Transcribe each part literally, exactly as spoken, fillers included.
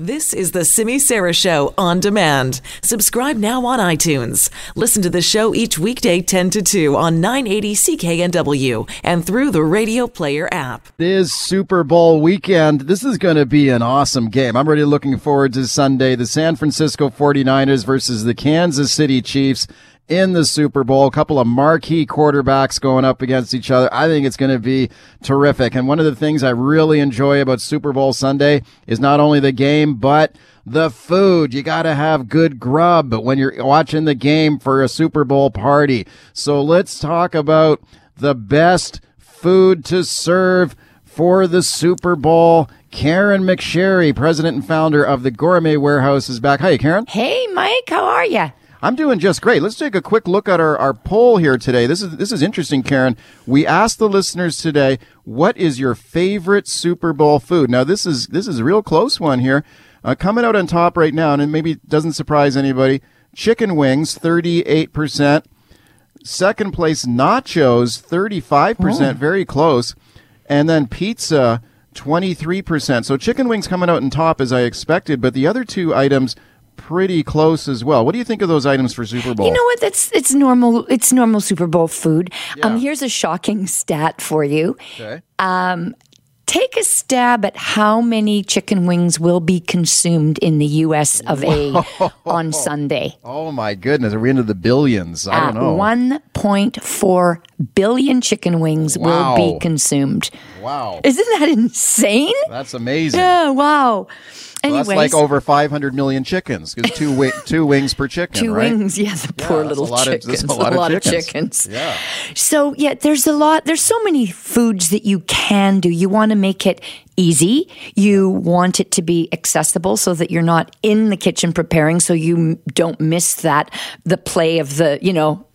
This is the Simi Sarah Show On Demand. Subscribe now on iTunes. Listen to the show each weekday ten to two on nine eighty C K N W and through the Radio Player app. It is Super Bowl weekend. This is going to be an awesome game. I'm really looking forward to Sunday. The San Francisco forty-niners versus the Kansas City Chiefs in the Super Bowl. A couple of marquee quarterbacks going up against each other. I think it's going to be terrific. And one of the things I really enjoy about Super Bowl Sunday is not only the game, but the food. You got to have good grub but when you're watching the game for a Super Bowl party. So let's talk about the best food to serve for the Super Bowl. Karen McSherry, president and founder of the Gourmet Warehouse, is back. Hi, Karen. Hey, Mike. How are you? I'm doing just great. Let's take a quick look at our, our poll here today. This is this is interesting, Karen. We asked the listeners today, what is your favorite Super Bowl food? Now, this is this is a real close one here. Uh, coming out on top right now, and it maybe doesn't surprise anybody, chicken wings, thirty-eight percent. Second place, nachos, thirty-five percent, oh. Very close. And then pizza, twenty-three percent. So chicken wings coming out on top, as I expected, but the other two items pretty close as well. What do you think of those items for Super Bowl? You know what? That's it's normal. It's normal Super Bowl food. Yeah. Um, here's a shocking stat for you. Okay. Um, take a stab at how many chicken wings will be consumed in the U S of A on Sunday. Oh my goodness! Are we into the billions? I don't know. one point four billion chicken wings wow. will be consumed. Wow! Isn't that insane? That's amazing. Yeah! Wow. So that's like over five hundred million chickens, because two, wi- two wings per chicken, two right? Two wings, yeah, the yeah, poor little chickens. Of, a lot, a lot of chickens. Of chickens. Yeah. So, yeah, there's a lot, there's so many foods that you can do. You want to make it easy. You want it to be accessible so that you're not in the kitchen preparing, so you don't miss that, the play of the, you know,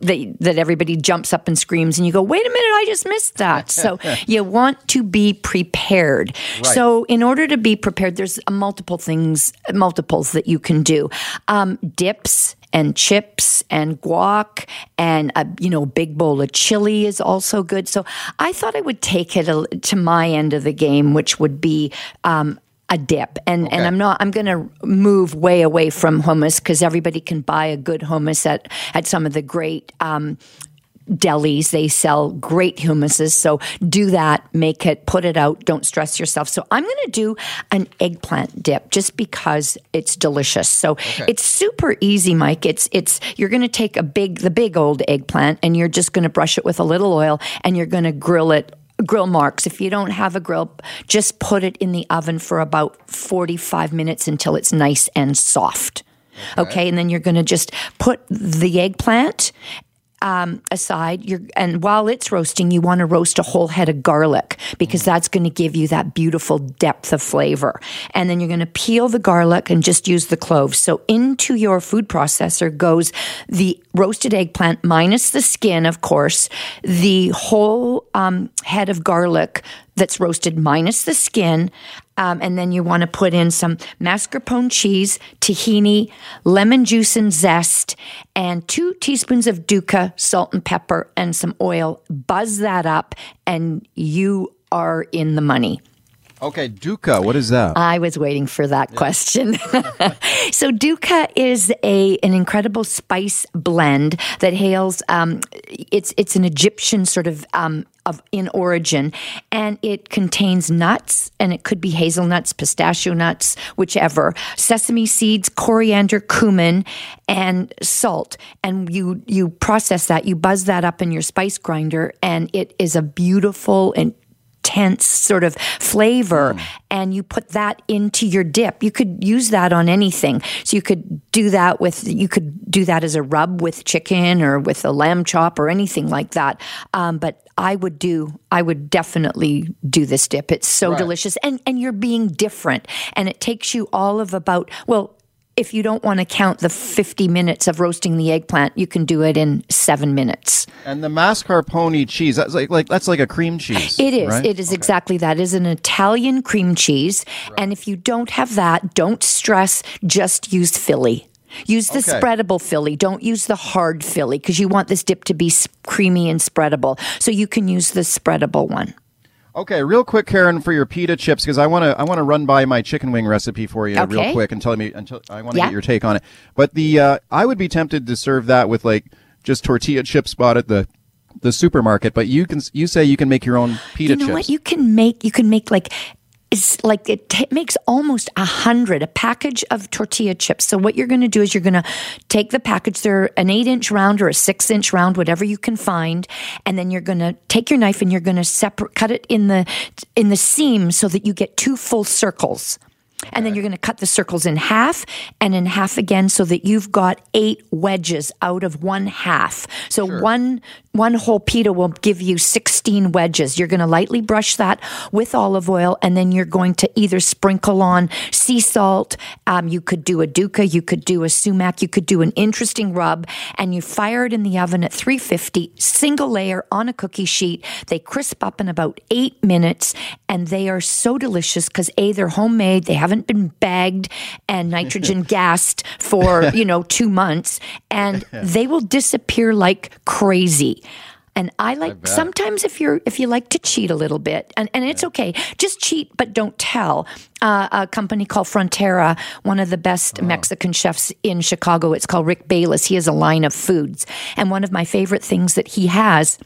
the, that everybody jumps up and screams and you go, wait a minute, I just missed that. So you want to be prepared. Right. So in order to be prepared, there's multiple things, multiples that you can do. Um, dips and chips and guac and a you know big bowl of chili is also good. So I thought I would take it a, to my end of the game, which would be um, a dip. And okay. and I'm not I'm going to move way away from hummus, because everybody can buy a good hummus at at some of the great Um, delis. They sell great hummuses. So do that, make it, put it out. Don't stress yourself. So I'm going to do an eggplant dip just because it's delicious. So okay. It's super easy, Mike. It's, it's, you're going to take a big, the big old eggplant, and you're just going to brush it with a little oil, and you're going to grill it. Grill marks. If you don't have a grill, just put it in the oven for about forty-five minutes until it's nice and soft. Okay. okay? And then you're going to just put the eggplant Um, aside, you're, and while it's roasting, you want to roast a whole head of garlic, because mm. that's going to give you that beautiful depth of flavor. And then you're going to peel the garlic and just use the cloves. So into your food processor goes the roasted eggplant minus the skin, of course, the whole um, head of garlic that's roasted minus the skin. Um, and then you want to put in some mascarpone cheese, tahini, lemon juice and zest, and two teaspoons of dukkha, salt and pepper, and some oil. Buzz that up, and you are in the money. Okay, dukkha, what is that? I was waiting for that yeah. question. So dukkha is a an incredible spice blend that hails, um, it's it's an Egyptian sort of um Of in origin, and it contains nuts, and it could be hazelnuts, pistachio nuts, whichever, sesame seeds, coriander, cumin, and salt. And you you process that, you buzz that up in your spice grinder, and it is a beautiful and intense sort of flavor, mm. and you put that into your dip. You could use that on anything. So you could do that with, you could do that as a rub with chicken or with a lamb chop or anything like that. Um, but I would do, I would definitely do this dip. It's so right. delicious, and and you're being different, and it takes you all of about well. If you don't want to count the fifty minutes of roasting the eggplant, you can do it in seven minutes. And the mascarpone cheese, that's like, like that's like a cream cheese. It is. Right? It is okay. exactly that. It is an Italian cream cheese. Right. And if you don't have that, don't stress. Just use Philly. Use the okay. spreadable Philly. Don't use the hard Philly, because you want this dip to be creamy and spreadable. So you can use the spreadable one. Okay, real quick, Karen, for your pita chips, because I want to I want to run by my chicken wing recipe for you okay. real quick and tell me until I want to yeah. get your take on it. But the uh, I would be tempted to serve that with like just tortilla chips bought at the the supermarket. But you can you say you can make your own pita you know chips. What you can make you can make like. It's like it t- makes almost a hundred, a package of tortilla chips. So what you're going to do is you're going to take the package. They're an eight-inch round or a six-inch round, whatever you can find. And then you're going to take your knife and you're going to separate, cut it in the in the seam so that you get two full circles. And okay. then you're going to cut the circles in half and in half again so that you've got eight wedges out of one half. So sure. one one whole pita will give you sixteen wedges. You're going to lightly brush that with olive oil, and then you're going to either sprinkle on sea salt. Um, you could do a dukkah. You could do a sumac. You could do an interesting rub, and you fire it in the oven at three fifty, single layer on a cookie sheet. They crisp up in about eight minutes, and they are so delicious because, A, they're homemade. They have haven't been bagged and nitrogen gassed for, you know, two months, and they will disappear like crazy. And I like I sometimes if you're if you like to cheat a little bit, and, and it's yeah. okay, just cheat but don't tell. Uh, a company called Frontera, one of the best oh. Mexican chefs in Chicago, it's called Rick Bayless. He has a line of foods, and one of my favorite things that he has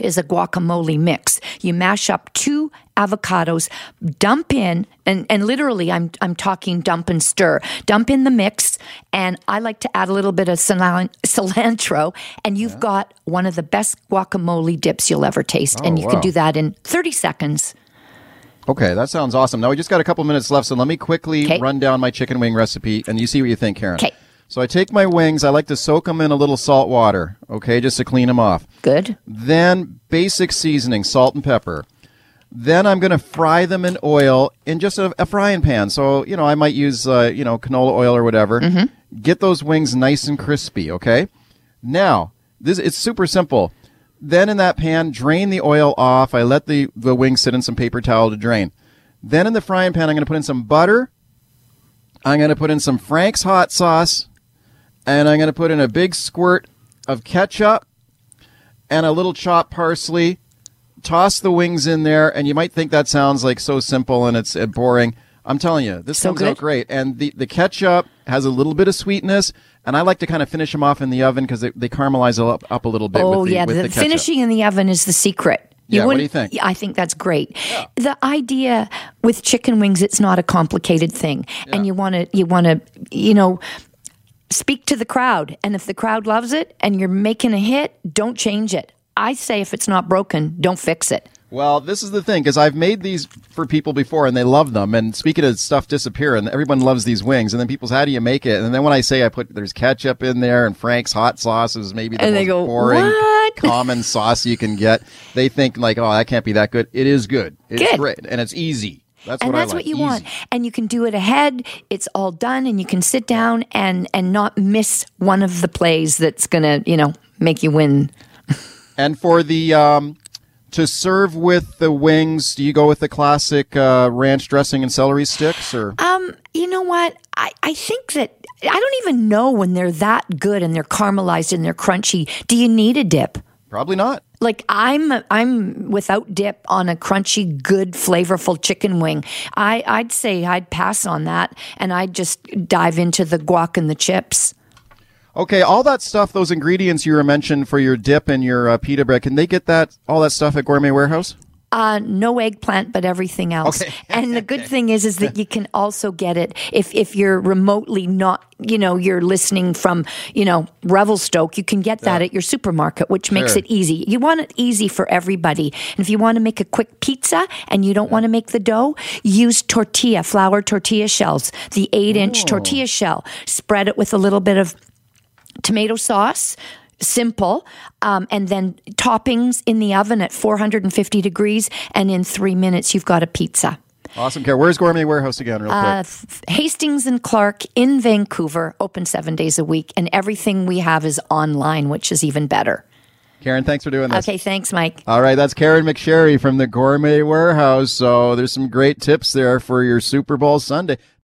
is a guacamole mix. You mash up two avocados, dump in, and, and literally I'm I'm talking dump and stir, dump in the mix, and I like to add a little bit of cilantro, and you've yeah. got one of the best guacamole dips you'll ever taste, oh, and you wow. can do that in thirty seconds. Okay, that sounds awesome. Now we just got a couple minutes left, so let me quickly Kay. run down my chicken wing recipe, and you see what you think, Karen. Okay. So I take my wings. I like to soak them in a little salt water, okay, just to clean them off. Good. Then basic seasoning, salt and pepper. Then I'm going to fry them in oil in just a, a frying pan. So, you know, I might use, uh, you know, canola oil or whatever. Mm-hmm. Get those wings nice and crispy, okay? Now, this it's super simple. Then in that pan, drain the oil off. I let the, the wings sit in some paper towel to drain. Then in the frying pan, I'm going to put in some butter. I'm going to put in some Frank's hot sauce. And I'm going to put in a big squirt of ketchup and a little chopped parsley. Toss the wings in there, and you might think that sounds like so simple and it's boring. I'm telling you, this so comes good. out great. And the, the ketchup has a little bit of sweetness, and I like to kind of finish them off in the oven because they, they caramelize up, up a little bit oh, with the, yeah, with the, the ketchup. Finishing in the oven is the secret. You yeah, what do you think? I think that's great. Yeah. The idea with chicken wings, it's not a complicated thing. Yeah. And you want to, you want to, you know... speak to the crowd, and if the crowd loves it and you're making a hit, don't change it. I say if it's not broken, don't fix it. Well, this is the thing, because I've made these for people before, and they love them, and speaking of stuff disappearing, everyone loves these wings, and then people say, how do you make it? And then when I say I put, there's ketchup in there, and Frank's hot sauce is maybe the and most they go, boring, what? common sauce you can get, they think like, oh, that can't be that good. It is good. It's good. Great, and it's easy. That's and what that's I like. what you Easy. want. And you can do it ahead. It's all done, and you can sit down and, and not miss one of the plays that's going to, you know, make you win. And for the um, to serve with the wings, do you go with the classic uh, ranch dressing and celery sticks? Or um, you know what? I, I think that I don't even know when they're that good and they're caramelized and they're crunchy. Do you need a dip? Probably not. Like I'm, I'm without dip on a crunchy, good, flavorful chicken wing. I, I'd say I'd pass on that, and I'd just dive into the guac and the chips. Okay, all that stuff, those ingredients you were mentioned for your dip and your uh, pita bread, can they get that all that stuff at Gourmet Warehouse? Uh, no eggplant, but everything else. Okay. And the good thing is, is that you can also get it if, if you're remotely not, you know, you're listening from, you know, Revelstoke, you can get that yeah. at your supermarket, which sure. makes it easy. You want it easy for everybody. And if you want to make a quick pizza and you don't yeah. want to make the dough, use tortilla, flour tortilla shells, the eight inch tortilla shell. Spread it with a little bit of tomato sauce. Simple, um, and then toppings in the oven at four hundred fifty degrees, and in three minutes you've got a pizza. Awesome, Karen. Where's Gourmet Warehouse again, real uh, quick? Hastings and Clark in Vancouver, open seven days a week, and everything we have is online, which is even better. Karen, thanks for doing this. Okay, thanks, Mike. All right, that's Karen McSherry from the Gourmet Warehouse. So there's some great tips there for your Super Bowl Sunday.